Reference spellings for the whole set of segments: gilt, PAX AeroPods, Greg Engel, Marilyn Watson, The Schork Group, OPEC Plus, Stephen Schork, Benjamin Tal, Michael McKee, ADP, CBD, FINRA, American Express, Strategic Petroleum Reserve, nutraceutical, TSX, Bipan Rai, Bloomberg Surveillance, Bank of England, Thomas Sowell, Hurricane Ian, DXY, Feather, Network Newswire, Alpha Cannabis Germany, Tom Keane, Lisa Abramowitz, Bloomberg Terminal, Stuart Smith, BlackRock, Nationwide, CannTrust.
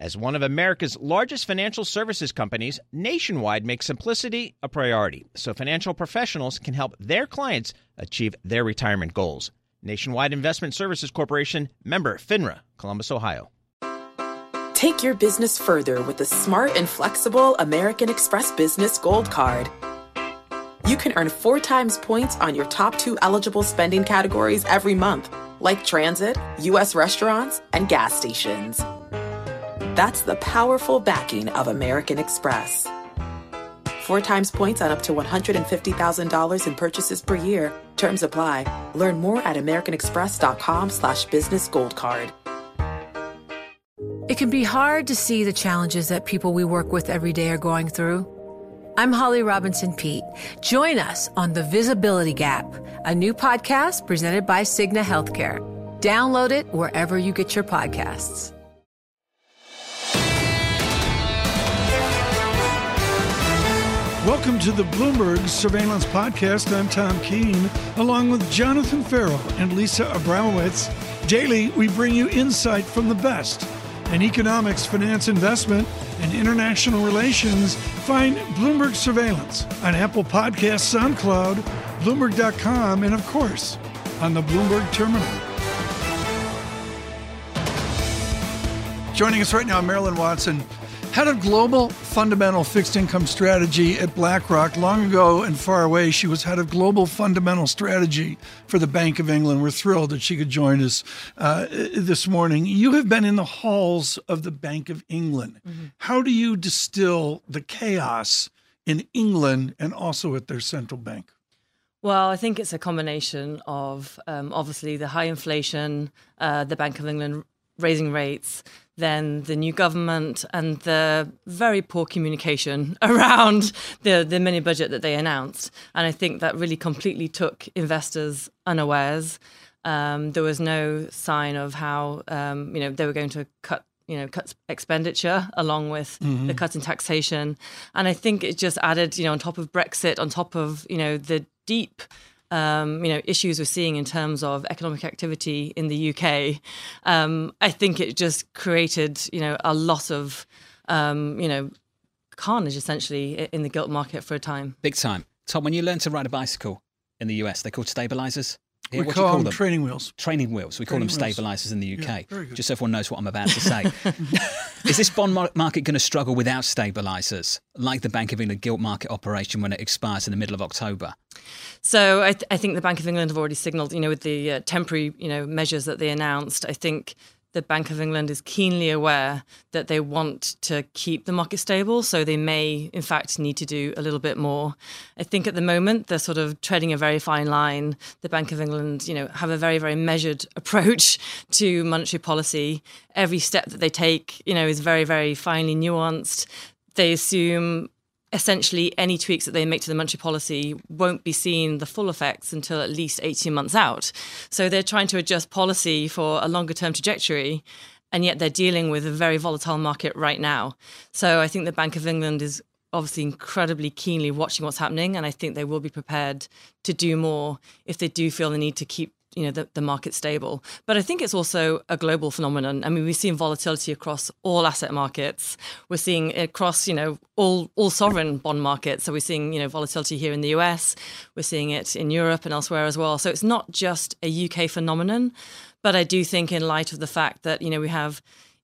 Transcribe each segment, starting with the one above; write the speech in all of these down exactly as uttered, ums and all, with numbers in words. as one of America's largest financial services companies, Nationwide makes simplicity a priority so financial professionals can help their clients achieve their retirement goals. Nationwide Investment Services Corporation, member FINRA, Columbus, Ohio. Take your business further with the smart and flexible American Express Business Gold Card. You can earn four times points on your top two eligible spending categories every month, like transit, U S restaurants, and gas stations. That's the powerful backing of American Express. Four times points on up to one hundred fifty thousand dollars in purchases per year. Terms apply. Learn more at americanexpress.com slash business gold card. It can be hard to see the challenges that people we work with every day are going through. I'm Holly Robinson Peete. Join us on The Visibility Gap, a new podcast presented by Cigna Healthcare. Download it wherever you get your podcasts. Welcome to the Bloomberg Surveillance Podcast. I'm Tom Keane, along with Jonathan Farrell and Lisa Abramowitz. Daily, we bring you insight from the best in economics, finance, investment, and international relations. Find Bloomberg Surveillance on Apple Podcasts, SoundCloud, Bloomberg dot com, and of course, on the Bloomberg Terminal. Joining us right now, Marilyn Watson, head of global fundamental fixed income strategy at BlackRock. Long ago and far away, she was head of global fundamental strategy for the Bank of England. We're thrilled that she could join us uh, this morning. You have been in the halls of the Bank of England. Mm-hmm. How do you distill the chaos in England and also at their central bank? Well, I think it's a combination of um, obviously the high inflation, uh, the Bank of England raising rates, then the new government and the very poor communication around the, the mini budget that they announced. And I think that really completely took investors unawares. Um, there was no sign of how, um, you know, they were going to cut, you know, cut expenditure along with mm-hmm. the cut in taxation. And I think it just added, you know, on top of Brexit, on top of, you know, the deep Um, you know, issues we're seeing in terms of economic activity in the U K. Um, I think it just created, you know, a lot of, um, you know, carnage essentially in the gilt market for a time. Big time. Tom, when you learn to ride a bicycle in the U S, they're called stabilizers. We what call, you call them, them training wheels. Training wheels. We training call them wheels. Stabilizers in the U K. Yeah, just so everyone knows what I'm about to say. Is this bond market going to struggle without stabilizers, like the Bank of England gilt market operation when it expires in the middle of October? So I, th- I think the Bank of England have already signalled, you know, with the uh, temporary, you know, measures that they announced. I think the Bank of England is keenly aware that they want to keep the market stable, so they may, in fact, need to do a little bit more. I think at the moment they're sort of treading a very fine line. The Bank of England, you know, have a very, very measured approach to monetary policy. Every step that they take, you know, is very, very finely nuanced. They assume essentially any tweaks that they make to the monetary policy won't be seen the full effects until at least eighteen months out. So they're trying to adjust policy for a longer term trajectory, and yet they're dealing with a very volatile market right now. So I think the Bank of England is obviously incredibly keenly watching what's happening, and I think they will be prepared to do more if they do feel the need to keep, you know, the, the market stable. But I think it's also a global phenomenon. I mean, we've seen volatility across all asset markets. We're seeing across, you know, all all sovereign bond markets. So we're seeing, you know, volatility here in the U S. We're seeing it in Europe and elsewhere as well. So it's not just a U K phenomenon. But I do think in light of the fact that, you know, we have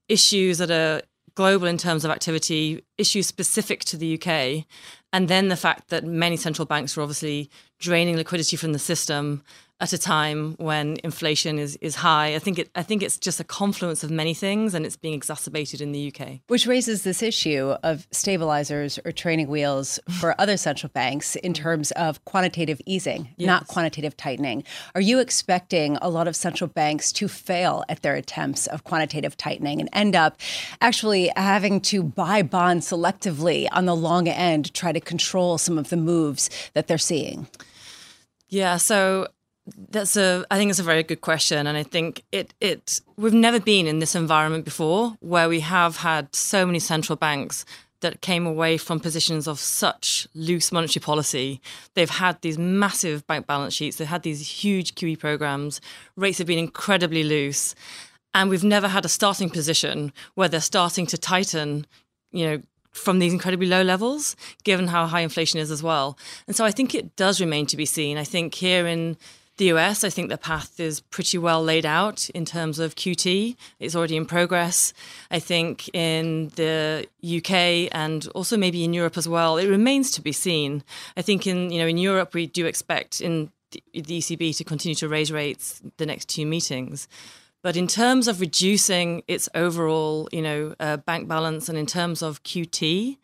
issues that are global in terms of activity, issues specific to the U K, and then the fact that many central banks are obviously draining liquidity from the system at a time when inflation is, is high. I think it, I think it's just a confluence of many things, and it's being exacerbated in the U K. Which raises this issue of stabilizers or training wheels for other central banks in terms of quantitative easing, yes. not quantitative tightening. Are you expecting a lot of central banks to fail at their attempts of quantitative tightening and end up actually having to buy bonds selectively on the long end to try to control some of the moves that they're seeing? Yeah, so That's a. I think it's a very good question, and I think it. It. We've never been in this environment before, where we have had so many central banks that came away from positions of such loose monetary policy. They've had these massive bank balance sheets. They've had these huge Q E programs. Rates have been incredibly loose, And we've never had a starting position where they're starting to tighten, you know, from these incredibly low levels, given how high inflation is as well. And so I think it does remain to be seen. I think here in the U S, I think the path is pretty well laid out in terms of Q T. It's already in progress. I think in the U K and also maybe in Europe as well, it remains to be seen. I think in, you know, in Europe, we do expect in the E C B to continue to raise rates the next two meetings. But in terms of reducing its overall, you know, uh, bank balance and in terms of Q T,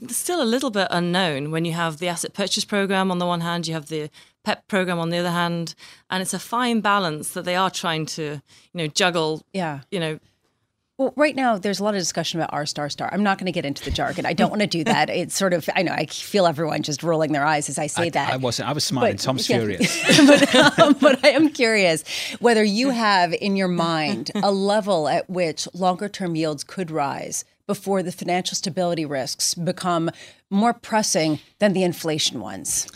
it's still a little bit unknown when you have the asset purchase program on the one hand, you have the PEP program on the other hand, and it's a fine balance that they are trying to, you know, juggle. Yeah. You know. Well, right now, there's a lot of discussion about R star star. I'm not going to get into the jargon. I don't want to do that. It's sort of, I know, I feel everyone just rolling their eyes as I say I, that. I wasn't. I was smiling. But, Tom's yeah. furious. but, um, but I am curious whether you have in your mind a level at which longer term yields could rise before the financial stability risks become more pressing than the inflation ones.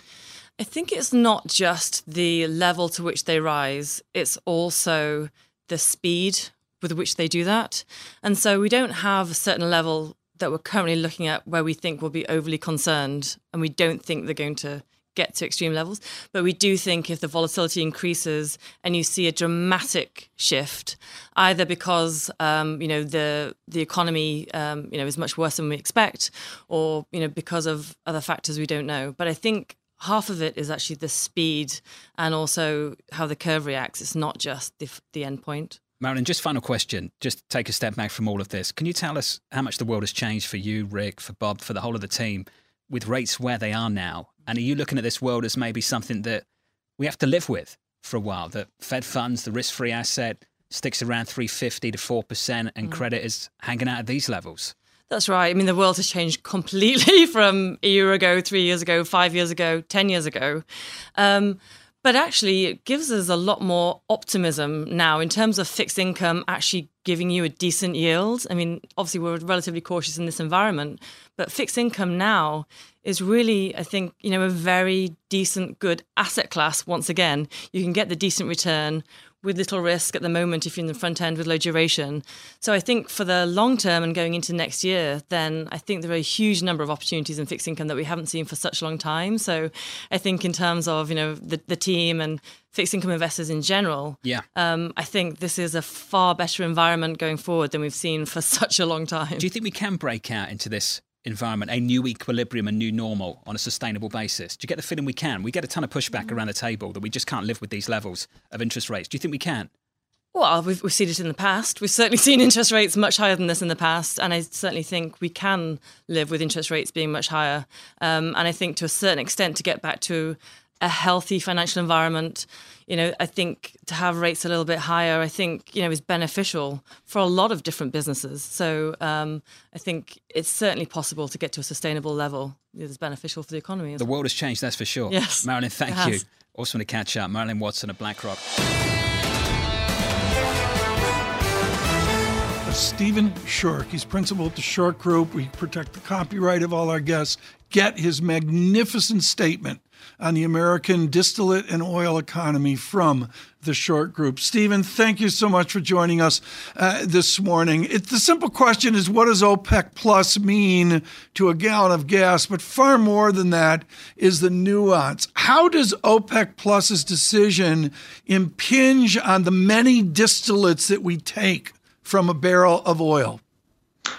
I think it's not just the level to which they rise. It's also the speed with which they do that. And so we don't have a certain level that we're currently looking at where we think we'll be overly concerned. And we don't think they're going to get to extreme levels. But we do think if the volatility increases and you see a dramatic shift, either because, um, you know, the the economy, um, you know, is much worse than we expect, or, you know, because of other factors we don't know. But I think half of it is actually the speed and also how the curve reacts. It's not just the, the end point. Marilyn, just final question, just take a step back from all of this. Can you tell us how much the world has changed for you, Rick, for Bob, for the whole of the team with rates where they are now? And are you looking at this world as maybe something that we have to live with for a while, that Fed funds, the risk-free asset sticks around three fifty to four percent and mm. credit is hanging out at these levels? That's right. I mean, the world has changed completely from a year ago, three years ago, five years ago, ten years ago. Um, but actually, it gives us a lot more optimism now in terms of fixed income actually giving you a decent yield. I mean, obviously, we're relatively cautious in this environment, but fixed income now is really, I think, you know, a very decent, good asset class. Once again, you can get the decent return with little risk at the moment if you're in the front end with low duration. So I think for the long term and going into next year, then I think there are a huge number of opportunities in fixed income that we haven't seen for such a long time. So I think in terms of, you know, the, the team and fixed income investors in general, yeah. um, I think this is a far better environment going forward than we've seen for such a long time. Do you think we can break out into this environment, a new equilibrium, a new normal on a sustainable basis? Do you get the feeling we can? We get a ton of pushback mm-hmm. around the table that we just can't live with these levels of interest rates. Do you think we can? Well, we've, we've seen it in the past. We've certainly seen interest rates much higher than this in the past. And I certainly think we can live with interest rates being much higher. Um, and I think to a certain extent to get back to a healthy financial environment, you know, I think to have rates a little bit higher, I think, you know, is beneficial for a lot of different businesses. So um, I think it's certainly possible to get to a sustainable level that's beneficial for the economy. The world has changed, that's for sure. Yes, Marilyn, thank you. Awesome to catch up. Marilyn Watson of BlackRock. Stephen Schork, he's principal at the Schork Group. We protect the copyright of all our guests. Get his magnificent statement on the American distillate and oil economy from the Schork Group. Stephen, thank you so much for joining us uh, this morning. It, the simple question is, what does OPEC Plus mean to a gallon of gas? But far more than that is the nuance. How does OPEC Plus's decision impinge on the many distillates that we take from a barrel of oil?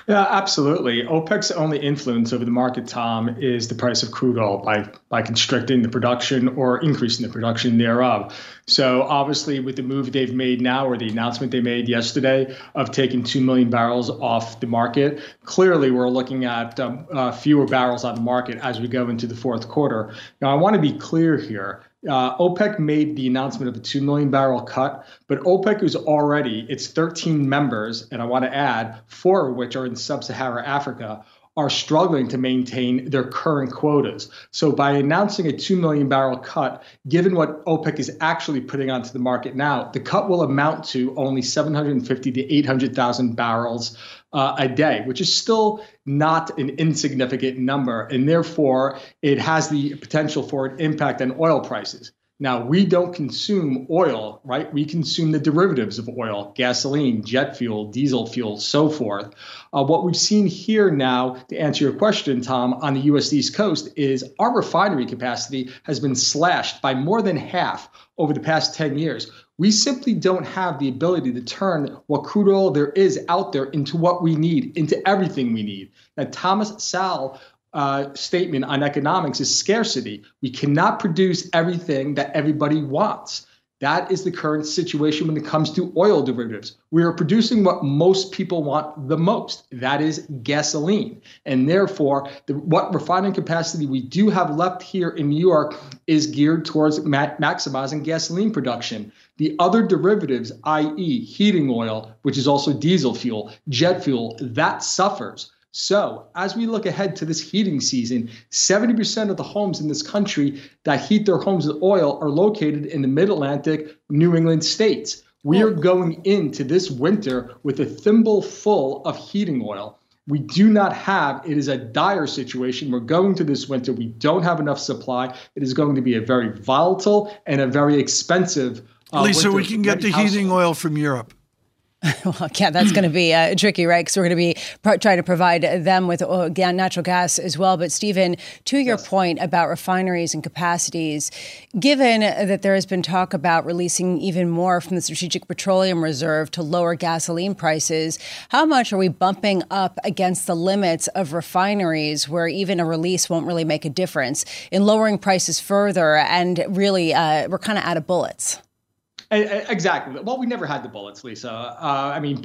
Yeah, absolutely. OPEC's only influence over the market, Tom, is the price of crude oil by, by constricting the production or increasing the production thereof. So obviously, with the move they've made now, or the announcement they made yesterday of taking two million barrels off the market, clearly we're looking at um, uh, fewer barrels on the market as we go into the fourth quarter. Now, I want to be clear here. Uh, OPEC made the announcement of a two million barrel cut, but OPEC is already, its thirteen members, and I want to add, four of which are in sub-Saharan Africa, are struggling to maintain their current quotas. So by announcing a two million barrel cut, given what OPEC is actually putting onto the market now, the cut will amount to only seven hundred fifty to eight hundred thousand barrels uh, a day, which is still not an insignificant number. And therefore, it has the potential for an impact on oil prices. Now, we don't consume oil, right? We consume the derivatives of oil, gasoline, jet fuel, diesel fuel, so forth. Uh, what we've seen here now, to answer your question, Tom, on the U S East Coast is our refinery capacity has been slashed by more than half over the past ten years. We simply don't have the ability to turn what crude oil there is out there into what we need, into everything we need. Now, Thomas Sowell Uh, statement on economics is scarcity. We cannot produce everything that everybody wants. That is the current situation when it comes to oil derivatives. We are producing what most people want the most. That is gasoline. And therefore, the, what refining capacity we do have left here in New York is geared towards ma- maximizing gasoline production. The other derivatives, that is heating oil, which is also diesel fuel, jet fuel, that suffers. So as we look ahead to this heating season, seventy percent of the homes in this country that heat their homes with oil are located in the mid-Atlantic, New England states. We are going into this winter with a thimble full of heating oil. We do not have, it is a dire situation. We're going to this winter. We don't have enough supply. It is going to be a very volatile and a very expensive uh, Lisa, winter. We can get the heating oil from Europe. Well, yeah, that's going to be uh, tricky, right? Because we're going to be pro- trying to provide them with uh, natural gas as well. But Stephen, to your yes. point about refineries and capacities, given that there has been talk about releasing even more from the Strategic Petroleum Reserve to lower gasoline prices, how much are we bumping up against the limits of refineries where even a release won't really make a difference in lowering prices further? And really, uh, we're kind of out of bullets. Exactly. Well, we never had the bullets, Lisa. Uh, I mean,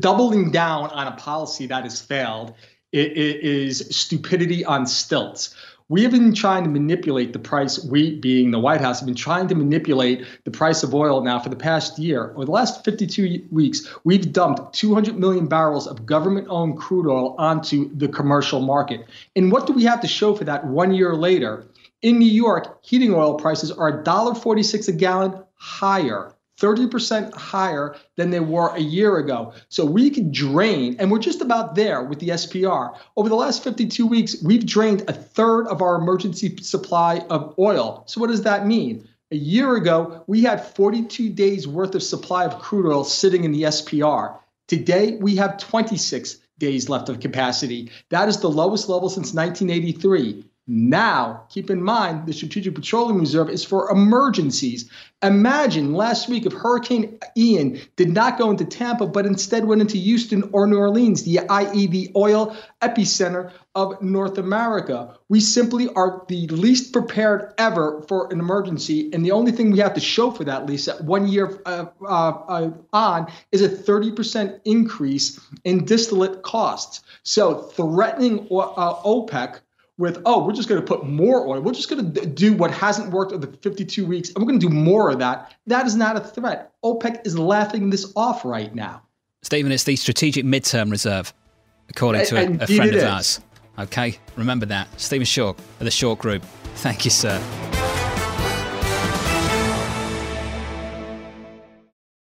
doubling down on a policy that has failed is stupidity on stilts. We have been trying to manipulate the price, we being the White House, have been trying to manipulate the price of oil now for the past year. Over the last fifty-two weeks, we've dumped two hundred million barrels of government-owned crude oil onto the commercial market. And what do we have to show for that one year later? In New York, heating oil prices are one dollar forty-six a gallon, higher, thirty percent higher than they were a year ago. So we could drain, and we're just about there with the S P R. Over the last fifty-two weeks, we've drained a third of our emergency supply of oil. So what does that mean? A year ago, we had forty-two days worth of supply of crude oil sitting in the S P R. Today, we have twenty-six days left of capacity. That is the lowest level since nineteen eighty-three. Now, keep in mind, the Strategic Petroleum Reserve is for emergencies. Imagine last week if Hurricane Ian did not go into Tampa, but instead went into Houston or New Orleans, the that is the oil epicenter of North America. We simply are the least prepared ever for an emergency. And the only thing we have to show for that, Lisa, one year uh, uh, uh, on is a thirty percent increase in distillate costs. So threatening uh, OPEC with, oh, we're just going to put more oil. We're just going to do what hasn't worked over the fifty-two weeks, and we're going to do more of that. That is not a threat. OPEC is laughing this off right now. Stephen, it's the Strategic Midterm Reserve, according to a, a friend of ours. Okay, remember that. Stephen Schork of The Schork Group. Thank you, sir.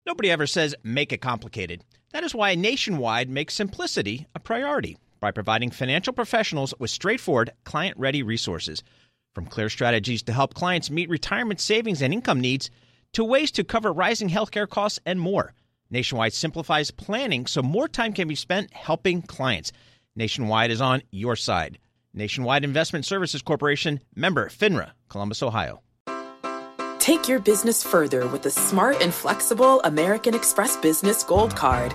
Nobody ever says make it complicated. That is why Nationwide makes simplicity a priority by providing financial professionals with straightforward, client-ready resources. From clear strategies to help clients meet retirement savings and income needs, to ways to cover rising healthcare costs and more, Nationwide simplifies planning so more time can be spent helping clients. Nationwide is on your side. Nationwide Investment Services Corporation, member FINRA, Columbus, Ohio. Take your business further with the smart and flexible American Express Business Gold Card.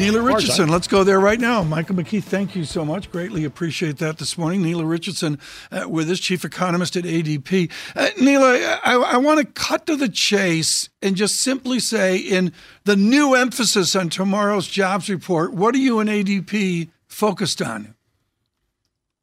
Nela Richardson, let's go there right now. Michael McKee, thank you so much. Greatly appreciate that this morning. Nela Richardson uh, with us, chief economist at A D P. Uh, Nela, I, I want to cut to the chase and just simply say, in the new emphasis on tomorrow's jobs report, what are you and A D P focused on?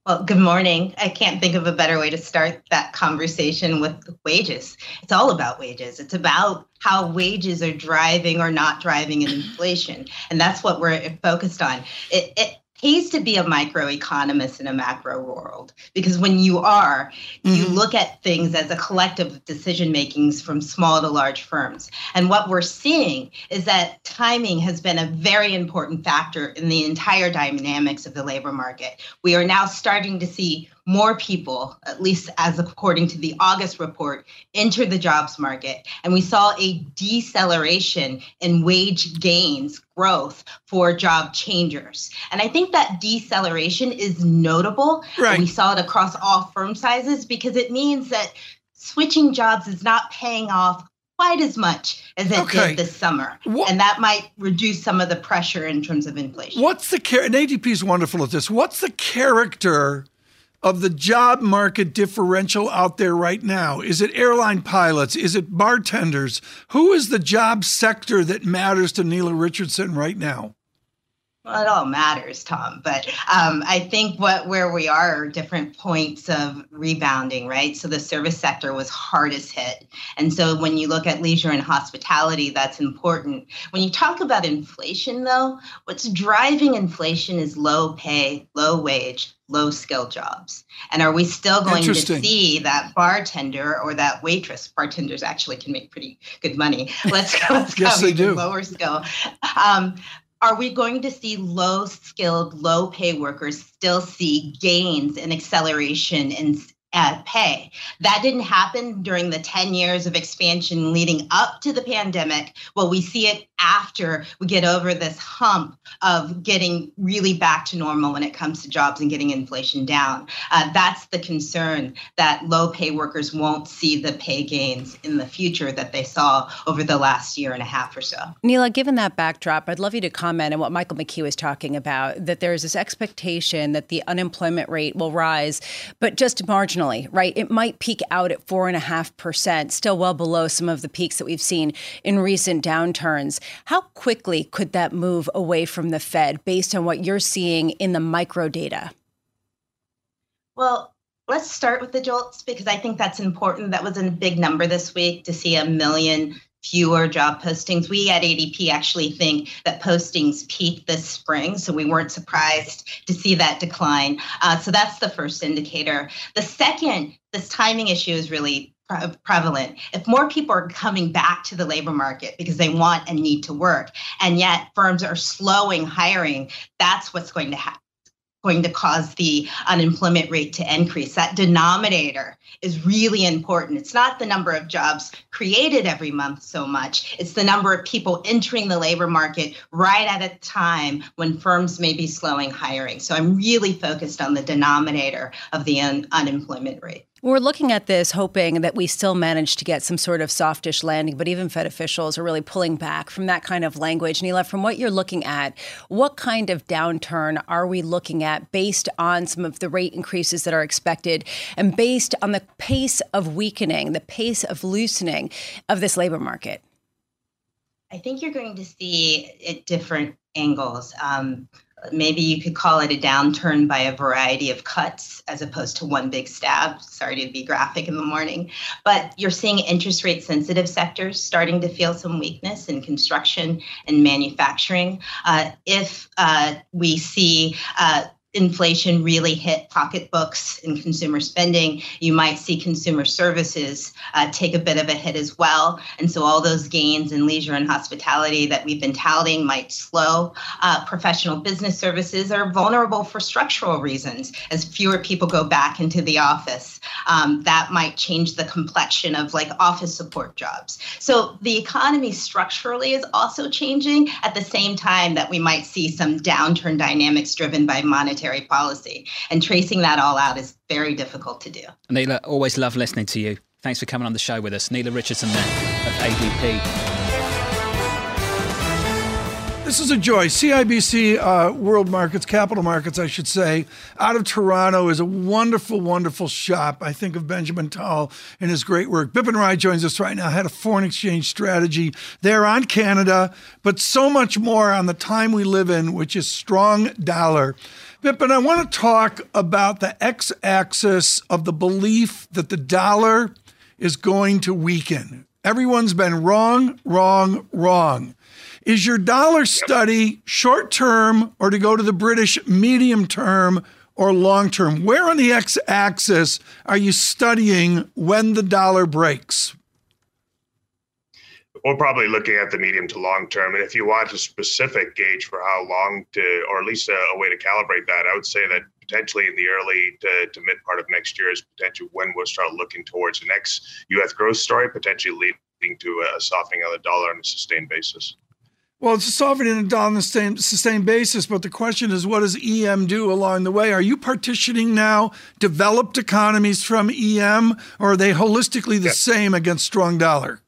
Well, good morning. I can't think of a better way to start that conversation with wages. It's all about wages. It's about how wages are driving or not driving in inflation. And that's what we're focused on. It, it pays to be a microeconomist in a macro world, because when you are, mm-hmm. you look at things as a collective of decision makings from small to large firms. And what we're seeing is that timing has been a very important factor in the entire dynamics of the labor market. We are now starting to see more people, at least as according to the August report, enter the jobs market. And we saw a deceleration in wage gains growth for job changers. And I think that deceleration is notable. Right. We saw it across all firm sizes because it means that switching jobs is not paying off quite as much as it okay. did this summer. What? And that might reduce some of the pressure in terms of inflation. What's the char- and A D P is wonderful at this. What's the character of the job market differential out there right now? Is it airline pilots? Is it bartenders? Who is the job sector that matters to Nela Richardson right now? Well, it all matters, Tom. But um, I think what where we are are different points of rebounding, right? So the service sector was hardest hit. And so when you look at leisure and hospitality, that's important. When you talk about inflation, though, what's driving inflation is low pay, low wage, low skill jobs. And are we still going to see that bartender or that waitress? Bartenders actually can make pretty good money. Let's go. Let's yes, go they do. Lower skill. Um, Are we going to see low-skilled, low-pay workers still see gains and acceleration in uh, pay? That didn't happen during the ten years of expansion leading up to the pandemic. Well, we see it after we get over this hump of getting really back to normal when it comes to jobs and getting inflation down. Uh, that's the concern, that low-pay workers won't see the pay gains in the future that they saw over the last year and a half or so. Nela, given that backdrop, I'd love you to comment on what Michael McKee was talking about, that there's this expectation that the unemployment rate will rise, but just marginally, right? It might peak out at four point five percent, still well below some of the peaks that we've seen in recent downturns. How quickly could that move away from the Fed based on what you're seeing in the micro data? Well, let's start with the jolts, because I think that's important. That was a big number this week to see a million fewer job postings. We at A D P actually think that postings peaked this spring, so we weren't surprised to see that decline. Uh, so that's the first indicator. The second, this timing issue is really prevalent. If more people are coming back to the labor market because they want and need to work, and yet firms are slowing hiring, that's what's going to happen. Going to cause the unemployment rate to increase. That denominator is really important. It's not the number of jobs created every month so much. It's the number of people entering the labor market right at a time when firms may be slowing hiring. So I'm really focused on the denominator of the un- unemployment rate. We're looking at this hoping that we still manage to get some sort of softish landing, but even Fed officials are really pulling back from that kind of language. Nela, from what you're looking at, what kind of downturn are we looking at based on some of the rate increases that are expected and based on the pace of weakening, the pace of loosening of this labor market? I think you're going to see it different angles. Um, Maybe you could call it a downturn by a variety of cuts as opposed to one big stab. Sorry to be graphic in the morning. But you're seeing interest rate sensitive sectors starting to feel some weakness in construction and manufacturing. Uh, if uh, we see uh, inflation really hit pocketbooks and consumer spending, you might see consumer services uh, take a bit of a hit as well. And so all those gains in leisure and hospitality that we've been touting might slow. Uh, professional business services are vulnerable for structural reasons as fewer people go back into the office. Um, that might change the complexion of like office support jobs. So the economy structurally is also changing at the same time that we might see some downturn dynamics driven by monetary policy. And tracing that all out is very difficult to do. Nela, always love listening to you. Thanks for coming on the show with us. Nela Richardson there of A D P. This is a joy. C I B C, uh, World Markets, Capital Markets, I should say, out of Toronto is a wonderful, wonderful shop. I think of Benjamin Tal and his great work. Bipan Rai joins us right now, had a foreign exchange strategy there on Canada, but so much more on the time we live in, which is strong dollar. Bipan, I want to talk about the x-axis of the belief that the dollar is going to weaken. Everyone's been wrong, wrong, wrong. Is your dollar study short-term, or to go to the British, medium-term or long-term? Where on the x-axis are you studying when the dollar breaks? We're probably looking at the medium to long-term. And if you want a specific gauge for how long to, or at least a, a way to calibrate that, I would say that potentially in the early to, to mid part of next year is potentially when we'll start looking towards the next U S growth story, potentially leading to a softening of the dollar on a sustained basis. Well, it's a sovereign and on the same sustained basis, but the question is, what does E M do along the way? Are you partitioning now developed economies from E M, or are they holistically the yeah. same against strong dollar?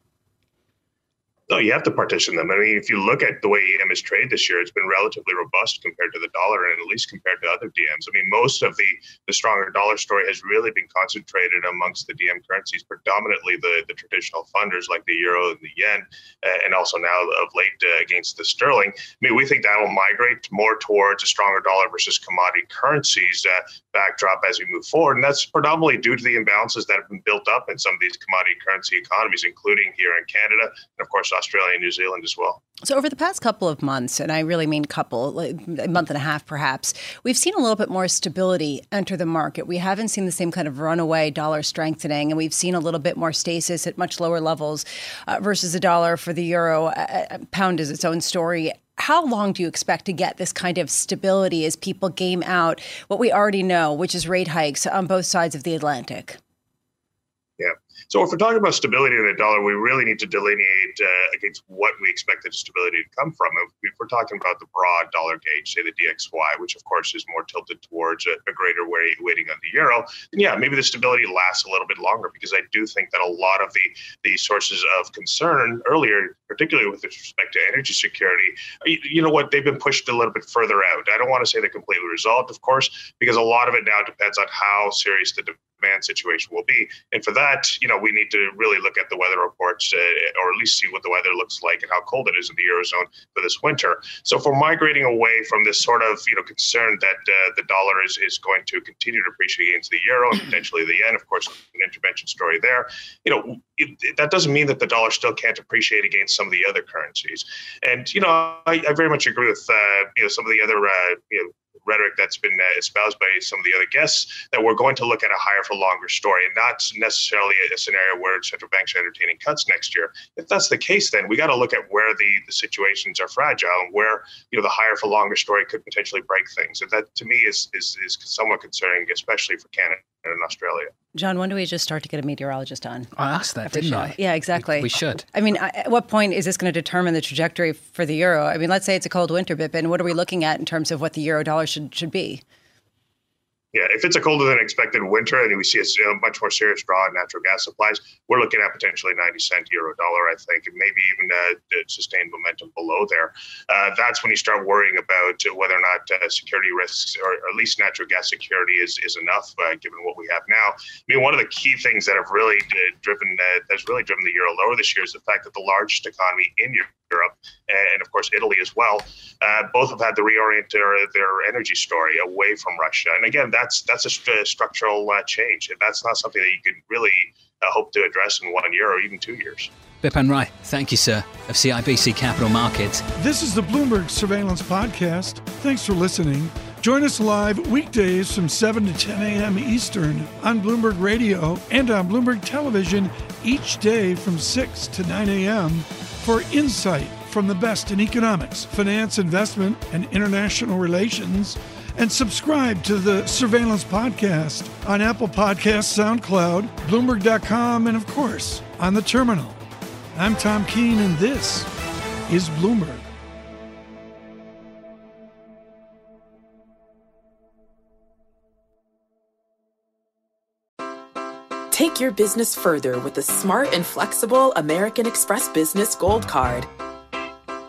No, you have to partition them. I mean, if you look at the way E M is traded this year, it's been relatively robust compared to the dollar and at least compared to other D Ms. I mean, most of the, the stronger dollar story has really been concentrated amongst the D M currencies, predominantly the, the traditional funders like the euro and the yen, uh, and also now of late uh, against the sterling. I mean, we think that will migrate more towards a stronger dollar versus commodity currencies uh, backdrop as we move forward. And that's predominantly due to the imbalances that have been built up in some of these commodity currency economies, including here in Canada and, of course, Australia and New Zealand as well. So over the past couple of months, and I really mean couple, like a month and a half perhaps, we've seen a little bit more stability enter the market. We haven't seen the same kind of runaway dollar strengthening, and we've seen a little bit more stasis at much lower levels uh, versus the dollar for the euro. Uh, pound is its own story. How long do you expect to get this kind of stability as people game out what we already know, which is rate hikes on both sides of the Atlantic? Yeah. So if we're talking about stability in the dollar, we really need to delineate uh, against what we expect the stability to come from. If we're talking about the broad dollar gauge, say the D X Y, which of course is more tilted towards a, a greater way, weighting on the euro, then yeah, maybe the stability lasts a little bit longer, because I do think that a lot of the, the sources of concern earlier, particularly with respect to energy security, you, you know what, they've been pushed a little bit further out. I don't want to say they're completely resolved, of course, because a lot of it now depends on how serious the demand situation will be. And for that, you know, we need to really look at the weather reports uh, or at least see what the weather looks like and how cold it is in the Eurozone for this winter. So if we're migrating away from this sort of, you know, concern that uh, the dollar is, is going to continue to appreciate against the euro and potentially the yen, of course, an intervention story there, you know, it, it, that doesn't mean that the dollar still can't appreciate against some of the other currencies. And, you know, I, I very much agree with, uh, you know, some of the other, uh, you know, rhetoric that's been espoused by some of the other guests, that we're going to look at a higher for longer story and not necessarily a scenario where central banks are entertaining cuts next year. If that's the case, then we got to look at where the, the situations are fragile and where, you know, the higher for longer story could potentially break things. And that, to me, is is, is somewhat concerning, especially for Canada and Australia. John, when do we just start to get a meteorologist on? I asked that, didn't I? Yeah, exactly. We, we should. I mean, at what point is this going to determine the trajectory for the euro? I mean, let's say it's a cold winter, Bipan. What are we looking at in terms of what the euro dollar should should be? Yeah, if it's a colder than expected winter and we see a much more serious draw in natural gas supplies, we're looking at potentially ninety cent euro dollar, I think, and maybe even uh, sustained momentum below there. Uh, that's when you start worrying about whether or not uh, security risks, or, or at least natural gas security, is is enough uh, given what we have now. I mean, one of the key things that have really driven uh, that's really driven the euro lower this year is the fact that the largest economy in Europe. Europe, and of course, Italy as well, uh, both have had to reorient their, their energy story away from Russia. And again, that's that's a st- structural uh, change. That's not something that you could really uh, hope to address in one year or even two years. Bipan Rai, thank you, sir, of C I B C Capital Markets. This is the Bloomberg Surveillance Podcast. Thanks for listening. Join us live weekdays from seven to ten a.m. Eastern on Bloomberg Radio and on Bloomberg Television each day from six to nine a.m., for insight from the best in economics, finance, investment, and international relations. And subscribe to the Surveillance Podcast on Apple Podcasts, SoundCloud, Bloomberg dot com, and of course, on the terminal. I'm Tom Keane, and this is Bloomberg. Take your business further with the smart and flexible American Express Business Gold Card.